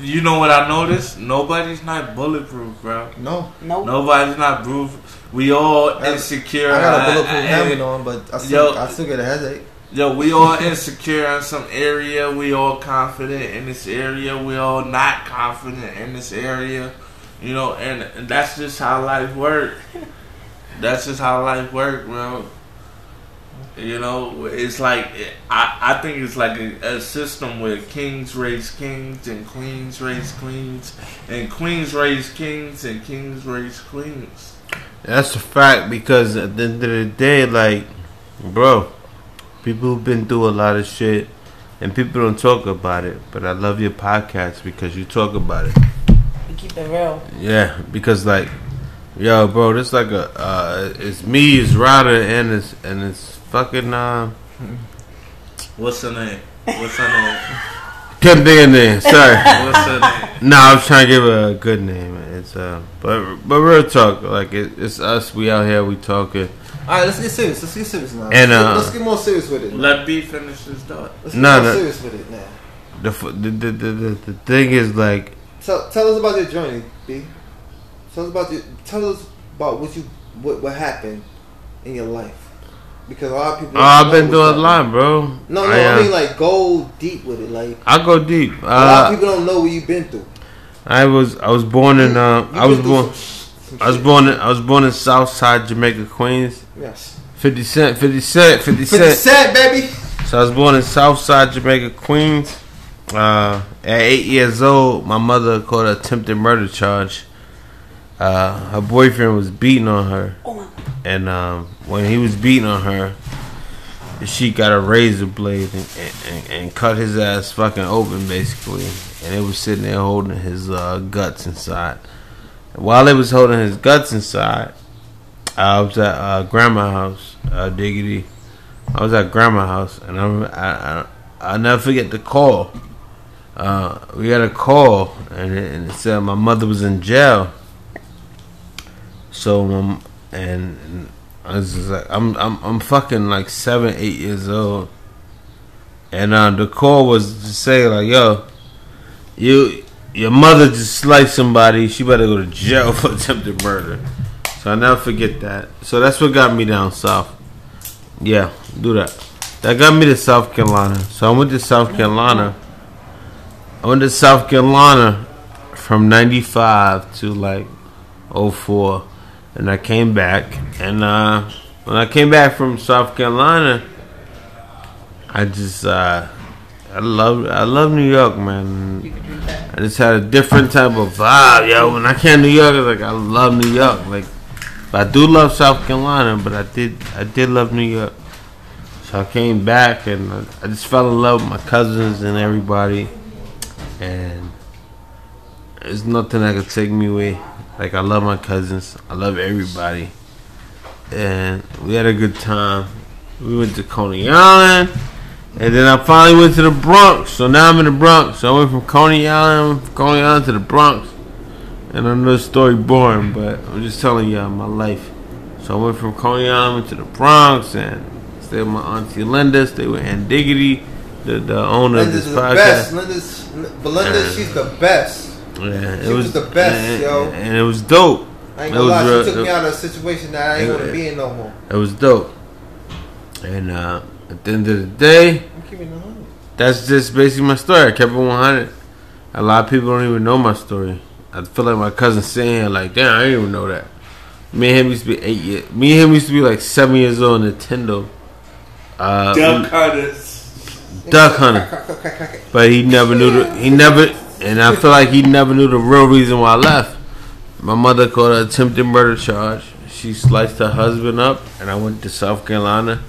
You know what I noticed? Nobody's not bulletproof, bro. No. Nobody's not proof. We all insecure. I got a bulletproof helmet on, but I still get a headache. Yo, we all insecure in some area. We all confident in this area. We all not confident in this area. You know, and that's just how life works. That's just how life works, bro. You know, it's like, I think it's like a system where kings raise kings and queens raise queens and queens raise kings and kings raise queens. That's a fact, because at the end of the day, like, bro, people have been through a lot of shit and people don't talk about it, but I love your podcast because you talk about it. We keep it real. Yeah, because like, yo, bro, this like a, it's me, it's Ryder, and it's fucking, What's her name? Can't think of a name, sorry. What's her name? Nah, I was trying to give her a good name. It's, but real talk, like, it's us, we out here, we talking. Alright, let's get serious now. And, let's get more serious with it. Let B finish this thought. Let's get more serious with it now. The thing is, like... Tell us about your journey, B. Tell us about what happened in your life, because a lot of people. I've been doing a lot, bro. I mean, like, go deep with it. Like, I go deep. A lot of people don't know what you've been through. I was born in I was born in Southside Jamaica Queens. Yes. 50 Cent, baby. So I was born in Southside Jamaica Queens. At 8 years old, my mother caught an attempted murder charge. Her boyfriend was beating on her, and when he was beating on her, she got a razor blade and cut his ass fucking open, basically. And it was sitting there holding his guts inside. While it was holding his guts inside, I was at grandma's house, Diggity. I was at grandma's house, and I'll never forget the call. We got a call, and it said my mother was in jail. So and I was just like, I'm fucking like 7, 8 years old, and the call was to say like, yo, your mother just sliced somebody. She better go to jail for attempted murder. So I never forget that. So that's what got me down south. Yeah, do that. That got me to South Carolina. So I went to South Carolina. From 95 to like 04. And I came back, and when I came back from South Carolina, I just I love New York, man. I just had a different type of vibe, yo. When I came to New York, I was like, I love New York. Like, I do love South Carolina, but I did love New York. So I came back, and I just fell in love with my cousins and everybody, and there's nothing that could take me away. Like, I love my cousins. I love everybody. And we had a good time. We went to Coney Island. And then I finally went to the Bronx. So now I'm in the Bronx. So I went from Coney Island to the Bronx. And I know the story boring, but I'm just telling y'all my life. So I went from Coney Island to the Bronx. And stayed with my auntie Linda. Stayed with Ant Diggity, the owner Linda's of this podcast. Linda, she's the best. Yeah, she was the best, yo. And it was dope. I ain't gonna lie, she took me out of a situation that I ain't gonna be in no more. It was dope. And at the end of the day, that's just basically my story. I kept it 100. A lot of people don't even know my story. I feel like my cousin saying here like, damn, I didn't even know that. Me and him used to be like 7 years old on Nintendo. Duck Hunter. But he never knew and I feel like he never knew the real reason why I left. My mother caught an attempted murder charge. She sliced her husband up, and I went to South Carolina.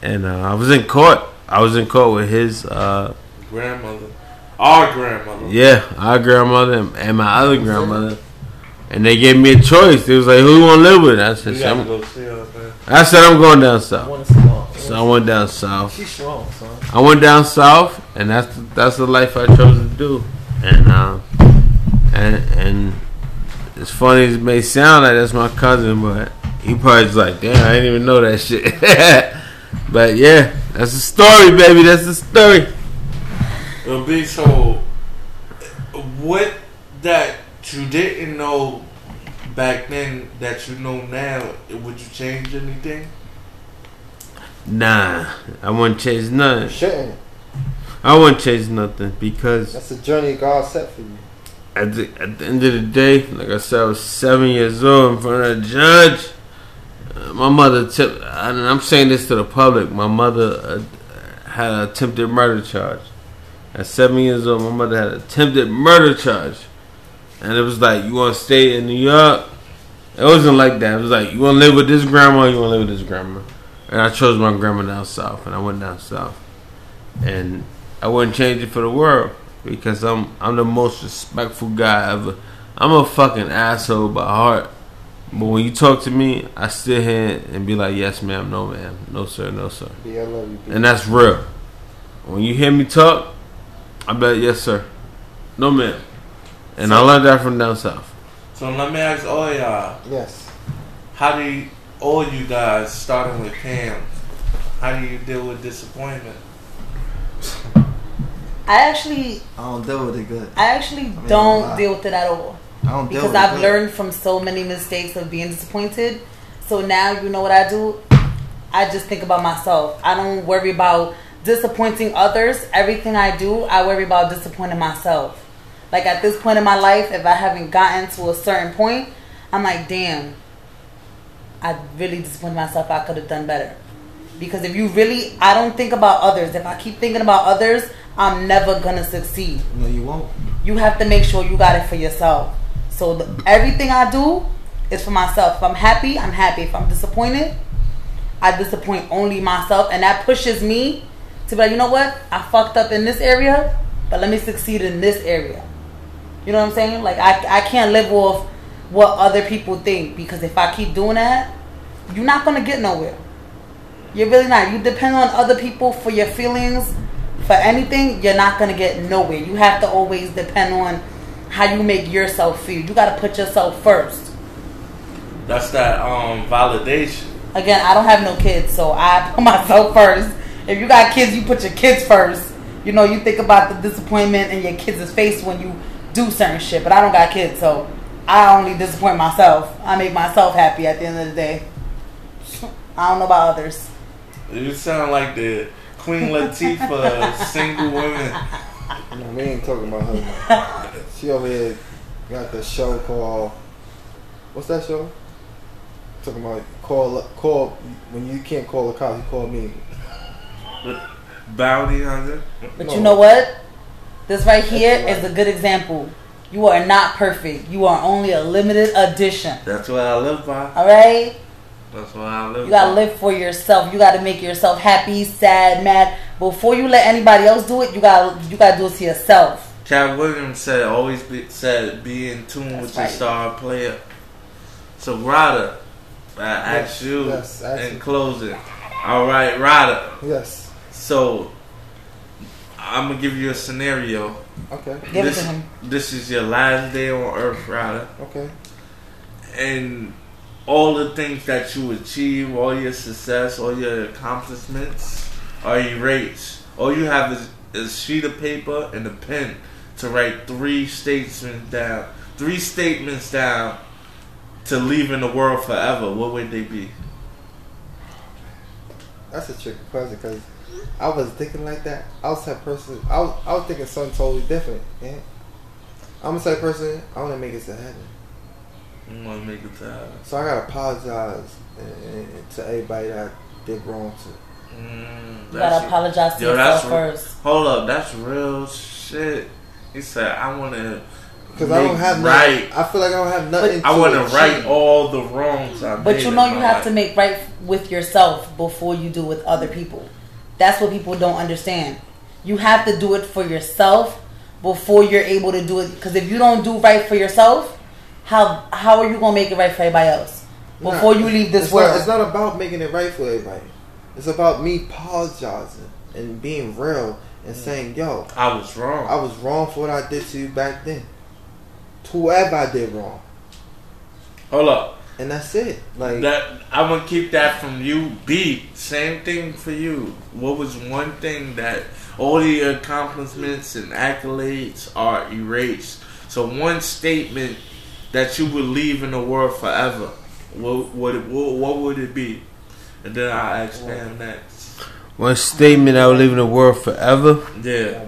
And I was in court. I was in court with his grandmother. Our grandmother. Yeah, our grandmother and my other grandmother. And they gave me a choice. They was like, who you want to live with? I said, I'm going down south. So I went down south. She's strong, son. I went down south, and that's the life I chose to do. And and as funny as it may sound, like that's my cousin, but he probably's like, damn, I didn't even know that shit. But yeah, that's the story, baby. That's the story. It'll be so. What that you didn't know back then that you know now, would you change anything? Nah, I wouldn't change nothing. Shouldn't. I wouldn't change nothing because that's the journey God set for you. At the end of the day, like I said, I was 7 years old in front of a judge. My mother, and I'm saying this to the public, my mother had an attempted murder charge. At 7 years old, my mother had an attempted murder charge. And it was like, you want to stay in New York? It wasn't like that. It was like, you want to live with this grandma or you want to live with this grandma? And I chose my grandma down south, and I went down south. And I wouldn't change it for the world because I'm the most respectful guy ever. I'm a fucking asshole by heart. But when you talk to me, I sit here and be like, yes, ma'am, no, ma'am. No, sir, no, sir. Yeah, I love you, people. And that's real. When you hear me talk, I be like, yes, sir. No, ma'am. And so, I learned that from down south. So let me ask all y'all. Yes. How do you, all you guys, starting with Pam, how do you deal with disappointment? I don't deal with it good. I mean, don't deal with it at all. Because I've learned from so many mistakes of being disappointed. So now you know what I do? I just think about myself. I don't worry about disappointing others. Everything I do, I worry about disappointing myself. Like at this point in my life, if I haven't gotten to a certain point, I'm like, damn, I really disappointed myself. I could have done better. Because if you really, I don't think about others. If I keep thinking about others, I'm never going to succeed. No, you won't. You have to make sure you got it for yourself. So everything I do is for myself. If I'm happy, I'm happy. If I'm disappointed, I disappoint only myself. And that pushes me to be like, you know what? I fucked up in this area, but let me succeed in this area. You know what I'm saying? Like, I can't live off what other people think. Because if I keep doing that, you're not going to get nowhere. You're really not. You depend on other people for your feelings, for anything. You're not going to get nowhere. You have to always depend on how you make yourself feel. You gotta put yourself first. That's that validation. Again, I don't have no kids, so I put myself first. If you got kids, you put your kids first. You know, you think about the disappointment in your kids' face when you do certain shit. But I don't got kids, so I only disappoint myself. I make myself happy at the end of the day. I don't know about others. You sound like the Queen Latifah single women. No, we ain't talking about her. She over here got the show called, what's that show? I'm talking about call when you can't call the cops, you call me. Bounty hunter. But no. You know what? This right here is a good example. You are not perfect. You are only a limited edition. That's what I live by. All right. That's why I live. You gotta live for yourself. You gotta make yourself happy, sad, mad. Before you let anybody else do it, you gotta do it to yourself. Katt Williams said, "Always be in tune with your star player." So, Ryder, I ask you in closing. All right, Ryder. Yes. So, I'm gonna give you a scenario. Okay. Give it to him. This is your last day on Earth, Ryder. Okay. And all the things that you achieve, all your success, all your accomplishments are erased. All you have is a sheet of paper and a pen to write three statements down to leave in the world forever. What would they be? That's a tricky question because I was thinking like that. I was thinking something totally different. Yeah? I'm the type of person, I want to make it to heaven. Make it so I gotta apologize to everybody that I did wrong to. You gotta apologize to yourself first. Hold up, that's real shit. He said, "I want to because I don't have right. Nothing, I feel like I don't have nothing. But I want to right all the wrongs I made." But you know, you have to make right with yourself before you do with other people. That's what people don't understand. You have to do it for yourself before you're able to do it. Because if you don't do right for yourself, How are you gonna make it right for everybody else before you leave this world? It's not about making it right for everybody. It's about me apologizing and being real and saying, "Yo, I was wrong. I was wrong for what I did to you back then. To whoever I did wrong." Hold up, and that's it. Like that, I'm gonna keep that from you. B, same thing for you. What was one thing that all the accomplishments and accolades are erased? So one statement that you would leave in the world forever. What would it be? And then I'll expand next. One statement I would leave in the world forever? Yeah.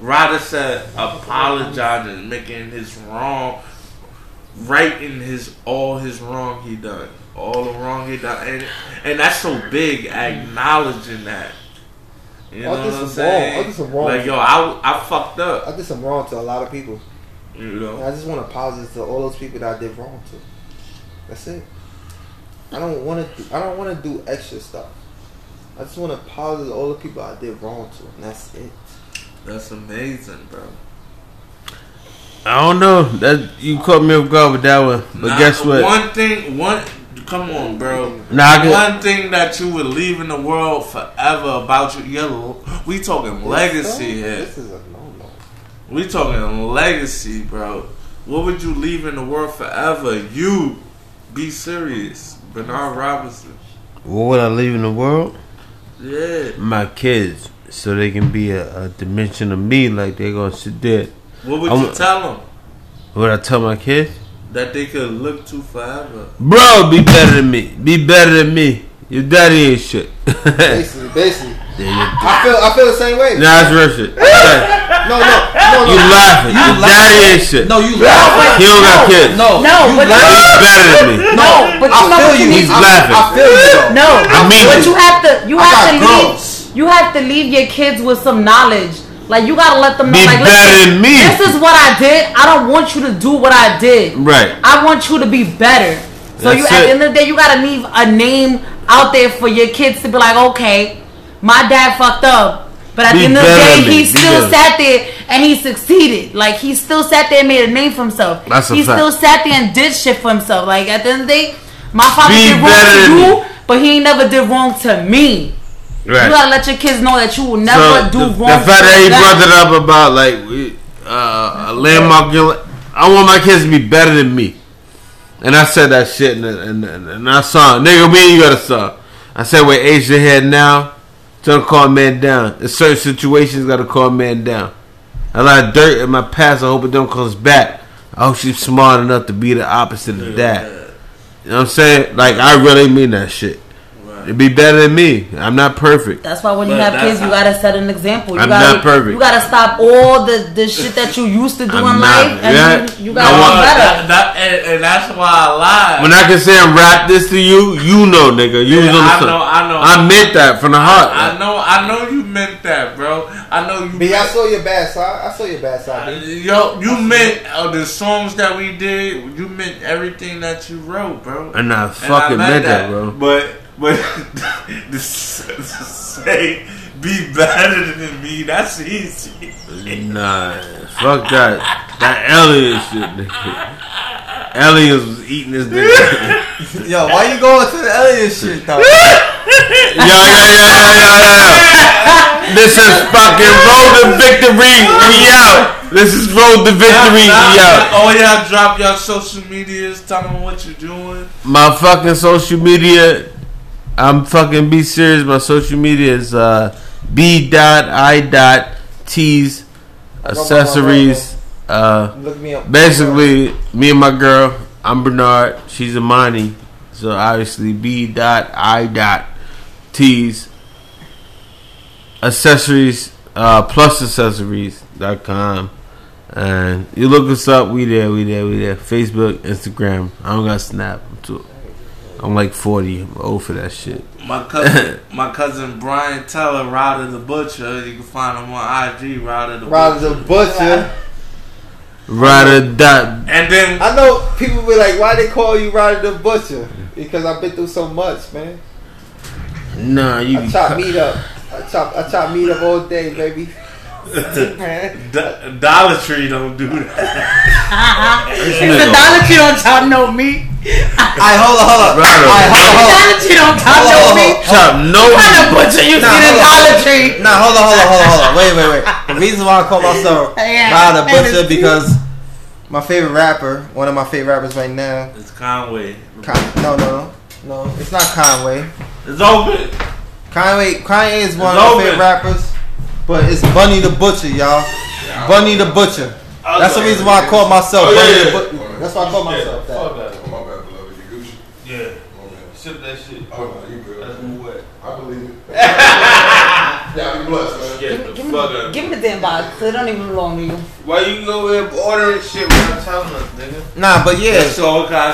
Ryder said apologizing, making his wrong righting all his wrong he done. All the wrong he done. And that's so big, acknowledging that. You know what I'm saying? I did some wrong. Like, yo, I fucked up. I did some wrong to a lot of people. You know? And I just want to apologize to all those people that I did wrong to. That's it. I don't want to do extra stuff. I just want to apologize to all the people I did wrong to. And that's it. That's amazing, bro. I don't know. That you caught me off guard with that one. But guess what? One thing. Come on, bro. One thing that you would leave in the world forever about you. We talking legacy here. This is a no-no. We talking legacy, bro. What would you leave in the world forever? You, be serious, Bernard Robinson. What would I leave in the world? Yeah. My kids, so they can be a dimension of me, like they gonna sit there. What would you tell them? What I tell my kids? That they could look to forever. Bro, be better than me. Be better than me. Your daddy ain't shit. Basically. I feel the same way. Nah, it's real shit. No. You laughing. Your daddy ain't shit. No, you laughing. He don't got kids. No, but he's better than me. No, but you know what you need. He's laughing. I feel you. No, I mean, but you have to leave your kids with some knowledge. Like, you gotta let them know, like, listen, this is what I did. I don't want you to do what I did. Right. I want you to be better. So that's at the end of the day, you gotta leave a name out there for your kids to be like, okay, my dad fucked up, but at the end of the day, he still sat there and he succeeded. Like, he still sat there and made a name for himself. That's a fact. He still sat there and did shit for himself. Like, at the end of the day, my father did wrong to you, but he ain't never did wrong to me. Right. You gotta let your kids know that you will never do wrong. The fact that he brought it up about a landmark, I want my kids to be better than me. And I said that shit, and I saw him. Nigga, me and you gotta saw. I said, with age they had now, tell them to calm man down. In certain situations, gotta calm man down. A lot of dirt in my past. I hope it don't comes back. I hope she's smart enough to be the opposite of that. You know what I'm saying? Like, I really mean that shit. It'd be better than me. I'm not perfect. That's why when you have kids, you gotta set an example. I'm not perfect. You gotta stop all the shit that you used to do in life, and you gotta do better. And that's why I lied. When I can say I'm rap this to you, you know, nigga, you was on the song. I know. I meant that from the heart. I know you meant that, bro. I know you. I saw your bad side. I saw your bad side. Yo, you meant the songs that we did. You meant everything that you wrote, bro. And I fucking meant that, bro. But to say be better than me, that's easy. Nah, fuck that. That Elliot shit, nigga. Elliot was eating this nigga. Yo, why you going to the Elliot shit, though? Yo. This is fucking Road to Victory. We out. This is Road to Victory. We out. Oh, y'all drop y'all social medias. Tell them what you're doing. My fucking social media. I'm fucking be serious. My social media is b.i.t.s accessories. Look me up. Basically, me and my girl. I'm Bernard. She's Imani. So obviously, b.i.t's accessories plus accessories.com. And you look us up. We there. Facebook, Instagram. I don't got Snap. I'm like 40. I'm old for that shit. My cousin Brian Teller, Ryder the Butcher. You can find him on IG, Ryder the Butcher. Ryder dot. And then I know people be like, why they call you Ryder the Butcher? Because I've been through so much, man. Nah, you. I chop meat up. I chop meat up all day, baby. Dollar Tree don't do that. The Dollar Tree don't chop no meat. Hold up. Right, Dollar Tree don't chop no meat. What kind of butcher you see in Dollar Tree? Nah, hold on. Wait. The reason why I call myself Ryder the Butcher because my favorite rapper, one of my favorite rappers right now, it's Conway. No, it's not Conway. It's open. Conway is one of my favorite rappers. But it's Bunny the Butcher, y'all. Yeah, Bunny the Butcher. That's the reason why I call myself Bunny the Butcher. That's why I call myself that. Oh, my bad, beloved. You Gucci? Yeah. Sip that shit. Oh, no, you good. That's wet. I believe it. Y'all be blessed, man. Give me the damn box. It don't even belong to you. Why you go over there ordering shit without telling us, nigga? Nah, but yeah.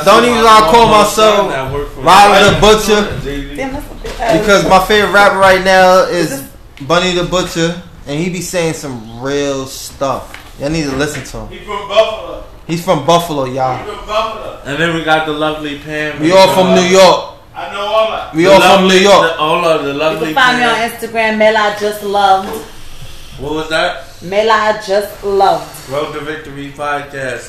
Don't even call myself Ryder the Butcher. Damn, that's a big ass. Because my favorite rapper right now is Bunny the Butcher. And he be saying some real stuff. Y'all need to listen to him. He from Buffalo. He's from Buffalo, y'all. He from Buffalo. And then we got the lovely Pam. We all from New York. I know all of them. We all from New York. All of the lovely. You can find me on Instagram, Mela Just Love. What was that? Mela Just Love. Road to Victory Podcast.